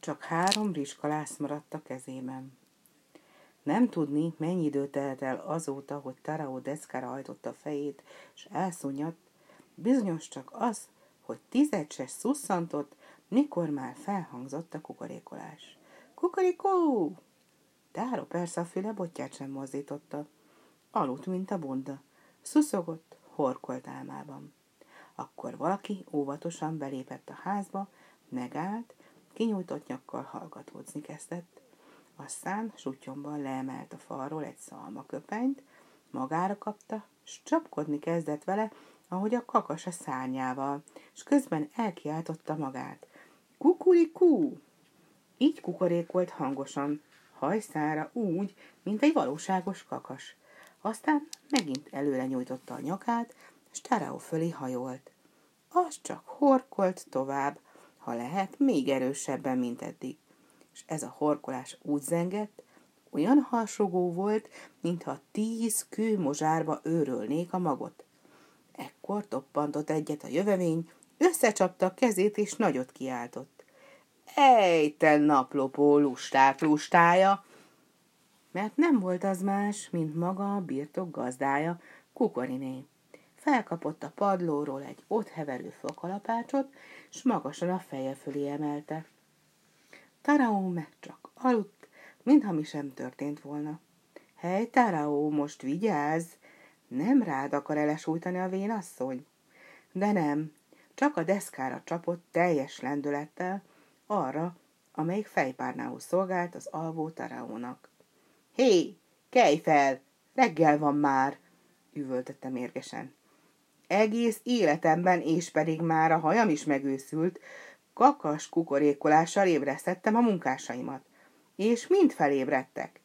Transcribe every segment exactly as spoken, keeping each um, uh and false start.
Csak három rizskalász maradt a kezében. Nem tudni, mennyi idő telt el azóta, hogy Taraó deszkára hajtotta a fejét, és elszúnyadt, bizonyos csak az, hogy tized se szusszantott, mikor már felhangzott a kukorékolás. Kukorikó! Táró persze a füle botját sem mozdította. Aludt, mint a bunda. Szuszogott, horkolt álmában. Akkor valaki óvatosan belépett a házba, megállt, kinyújtott nyakkal hallgatózni kezdett. Aztán sutyomban leemelt a falról egy szalmaköpenyt, magára kapta, s csapkodni kezdett vele, ahogy a kakas a szárnyával, s közben elkiáltotta magát. Kukurikú! Így kukorékolt hangosan, hajszára úgy, mint egy valóságos kakas. Aztán megint előre nyújtotta a nyakát, s Taraó fölé hajolt. Az csak horkolt tovább, ha lehet, még erősebben, mint eddig. És ez a horkolás úgy zengett, olyan harsogó volt, mintha tíz kő mozsárba őrölnék a magot. Ekkor toppantott egyet a jövevény, összecsapta a kezét, és nagyot kiáltott. Ej, te naplopó lusták lustája! Mert nem volt az más, mint maga a birtok gazdája, Kukoriné. Felkapott a padlóról egy ott heverő fokalapácsot, s magasan a feje fölé emelte. Taraó meg csak aludt, mintha mi sem történt volna. Hely, Taraó, most vigyázz! Nem rád akar elesújtani a vénasszony? De nem, csak a deszkára csapott teljes lendülettel arra, amelyik fejpárnához szolgált az alvó Taraónak. Hé, kelj fel! Reggel van már! Üvöltötte mérgesen. Egész életemben, és pedig már a hajam is megőszült, kakas kukorékolással ébresztettem a munkásaimat, és mind felébredtek.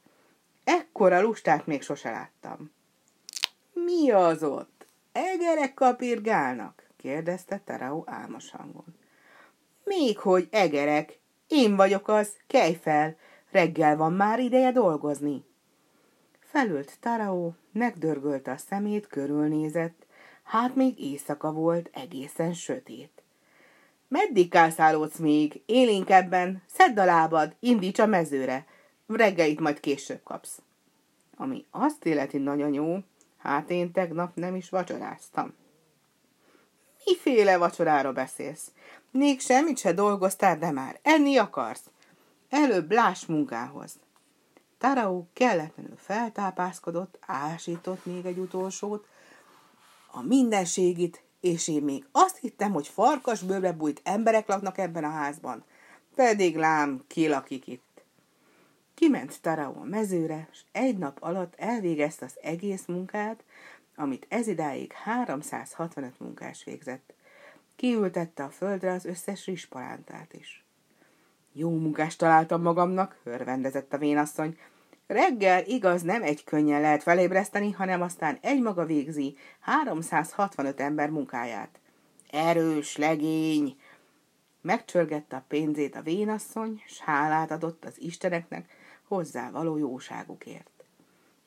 Ekkora lustát még sose láttam. Mi az ott? Egerek kapirgálnak? Kérdezte Taraó álmos hangon. Méghogy egerek, én vagyok az, kelj fel, reggel van már, ideje dolgozni. Felült Taraó, megdörgölte a szemét, körülnézett, hát még éjszaka volt, egészen sötét. Meddig kászálódsz még? Élénk ebben, szedd a lábad, indíts a mezőre, reggelit majd később kapsz. Ami azt illeti, nagyanyó, hát én tegnap nem is vacsoráztam. Miféle vacsorára beszélsz? Még semmit se dolgoztál, de már enni akarsz. Előbb láss munkához. Taraó kelletlenül feltápászkodott, ásított még egy utolsót, a mindenségit, és én még azt hittem, hogy farkasbőrbe bújt emberek laknak ebben a házban. Pedig lám, ki lakik itt. Kiment Taraó a mezőre, és egy nap alatt elvégezte az egész munkát, amit ezidáig háromszázhatvanöt munkás végzett. Kiültette a földre az összes rizspalántát is. Jó munkást találtam magamnak, örvendezett a vénasszony. Reggel igaz, nem egy könnyen lehet felébreszteni, hanem aztán egymaga végzi háromszázhatvanöt ember munkáját. Erős legény! Megcsörgette a pénzét a vénasszony, s hálát adott az isteneknek hozzávaló jóságukért.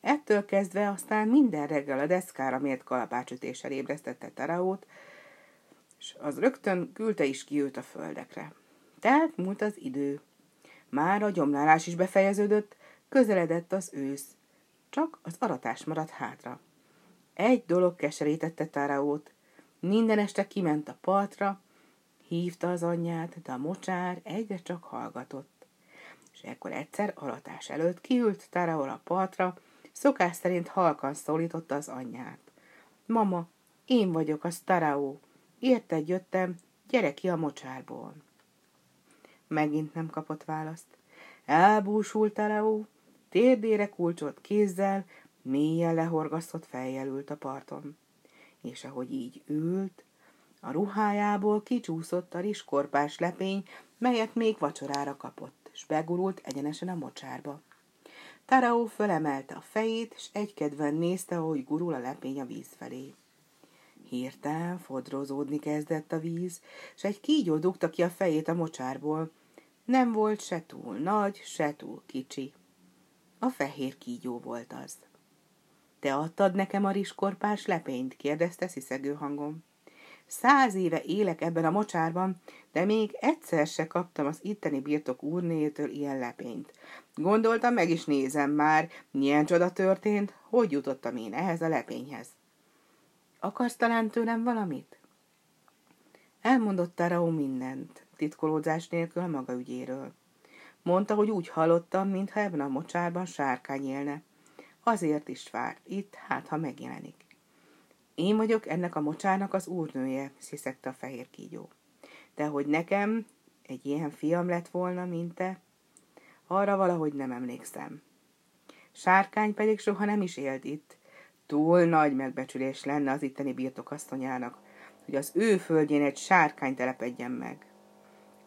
Ettől kezdve aztán minden reggel a deszkára mért kalapácsütéssel ébresztette Taraót, s az rögtön küldte is ki őt a földekre. Tehát múlt az idő. Már a gyomlálás is befejeződött, közeledett az ősz. Csak az aratás maradt hátra. Egy dolog keserítette Taraót. Minden este kiment a partra, hívta az anyját, de a mocsár egyre csak hallgatott. És ekkor egyszer aratás előtt kiült Taraó a partra, szokás szerint halkan szólította az anyját. Mama, én vagyok az Taraó. Érted, jöttem, gyere ki a mocsárból. Megint nem kapott választ. Elbúsult Taraó, térdére kulcsolt kézzel, mélyen lehorgasztott fejjel ült a parton. És ahogy így ült, a ruhájából kicsúszott a rizskorpás lepény, melyet még vacsorára kapott, s begurult egyenesen a mocsárba. Taraó fölemelte a fejét, s egykedven nézte, ahogy gurul a lepény a víz felé. Hirtelen fodrozódni kezdett a víz, s egy kígyó dugta ki a fejét a mocsárból. Nem volt se túl nagy, se túl kicsi. A fehér kígyó volt az. Te adtad nekem a rizskorpás lepényt? Kérdezte sziszegő hangon. Száz éve élek ebben a mocsárban, de még egyszer se kaptam az itteni birtok úrnétől ilyen lepényt. Gondoltam, meg is nézem már, milyen csoda történt, hogy jutottam én ehhez a lepényhez. Akarsz talán tőlem valamit? Elmondott Raó mindent, titkolódzás nélkül a maga ügyéről. Mondta, hogy úgy hallottam, mintha ebben a mocsárban sárkány élne. Azért is várt itt, hát ha megjelenik. Én vagyok ennek a mocsárnak az úrnője, sziszegte a fehér kígyó. De hogy nekem egy ilyen fiam lett volna, mint te, arra valahogy nem emlékszem. Sárkány pedig soha nem is élt itt. Túl nagy megbecsülés lenne az itteni birtokasszonyának, hogy az ő földjén egy sárkány telepedjen meg.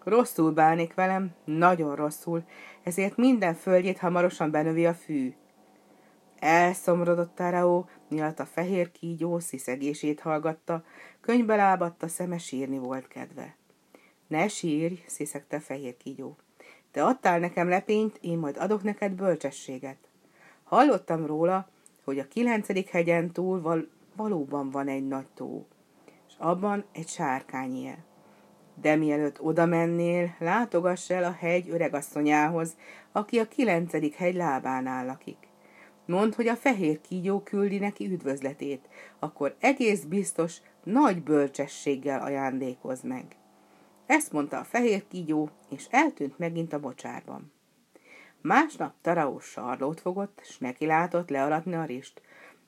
Rosszul bánik velem, nagyon rosszul, ezért minden földjét hamarosan benövi a fű. Elszomrodott Raó, miatt a fehér kígyó sziszegését hallgatta, könnybe lábadt a szeme, sírni volt kedve. Ne sírj, sziszegte a fehér kígyó. Te adtál nekem lepényt, én majd adok neked bölcsességet. Hallottam róla, hogy a kilencedik hegyen túl val- valóban van egy nagy tó, és abban egy sárkány él. De mielőtt oda mennél, látogass el a hegy öregasszonyához, aki a kilencedik hegy lábánál lakik. Mondd, hogy a fehér kígyó küldi neki üdvözletét, akkor egész biztos nagy bölcsességgel ajándékoz meg. Ezt mondta a fehér kígyó, és eltűnt megint a mocsárban. Másnap Raó sarlót fogott, s neki látott learatni a rist.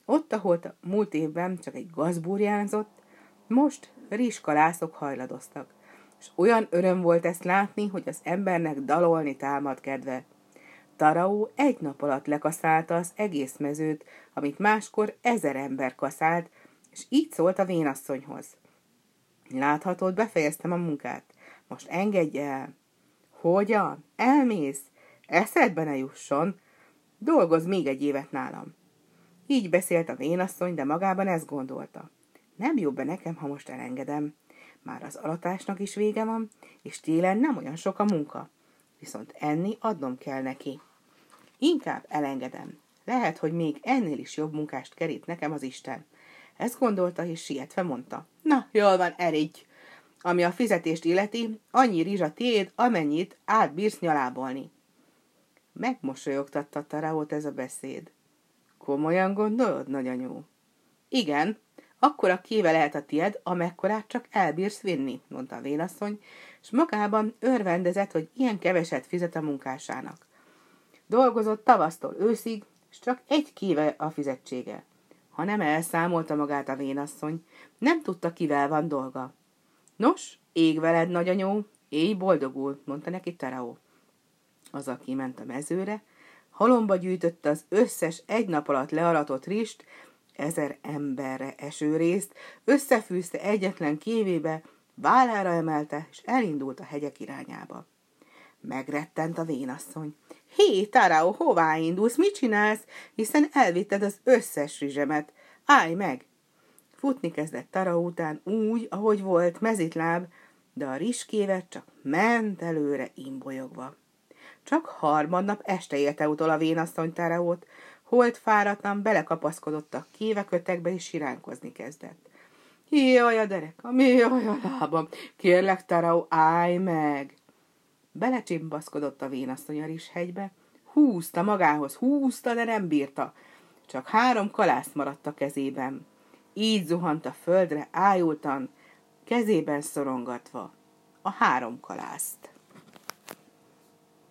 Ott, ahol múlt évben csak egy gazbúrjánzott, most rizskalászok hajladoztak, és olyan öröm volt ezt látni, hogy az embernek dalolni támad kedve. Raó egy nap alatt lekaszálta az egész mezőt, amit máskor ezer ember kaszált, és így szólt a vénasszonyhoz. Láthatod, befejeztem a munkát. Most engedj el. Hogyan? Elmész? Eszedbe ne jusson. Dolgozz még egy évet nálam. Így beszélt a vénasszony, de magában ezt gondolta. Nem jobb-e nekem, ha most elengedem? Már az alatásnak is vége van, és télen nem olyan sok a munka. Viszont enni adnom kell neki. Inkább elengedem. Lehet, hogy még ennél is jobb munkást kerít nekem az Isten. Ezt gondolta, és sietve mondta. Na, jól van, eredj! Ami a fizetést illeti, annyi rizsa tiéd, amennyit átbírsz nyalábolni. Megmosolyogtatta Raót ez a beszéd. Komolyan gondolod, nagyanyú? Igen, akkora kéve lehet a tied, amekkorát csak elbírsz vinni, mondta a vénasszony, és magában örvendezett, hogy ilyen keveset fizet a munkásának. Dolgozott tavasztól őszig, és csak egy kéve a fizetsége. Ha nem elszámolta magát a vénasszony, nem tudta, kivel van dolga. Nos, ég veled, nagyanyó, élj boldogul, mondta neki Raó. Az, aki ment a mezőre, halomba gyűjtötte az összes egy nap alatt learatott rist, ezer emberre eső részt, összefűzte egyetlen kévébe, vállára emelte, és elindult a hegyek irányába. Megrettent a vénasszony. Hé, Raó, hová indulsz, mit csinálsz, hiszen elvitted az összes rizsemet. Állj meg! Futni kezdett Raó után úgy, ahogy volt, mezitláb, de a rizskévet csak ment előre imbolyogva. Csak harmadnap este érte utol a vénasszony Raót, holt fáradtan belekapaszkodott a kévekötekbe, és siránkozni kezdett. Jaj a derekam, jaj a lábam, kérlek, Raó, állj meg! Belecsimpaszkodott a vénasszony a rizshegybe, húzta magához, húzta, de nem bírta. Csak három kalász maradt a kezében. Így zuhant a földre ájultan, kezében szorongatva a három kalászt.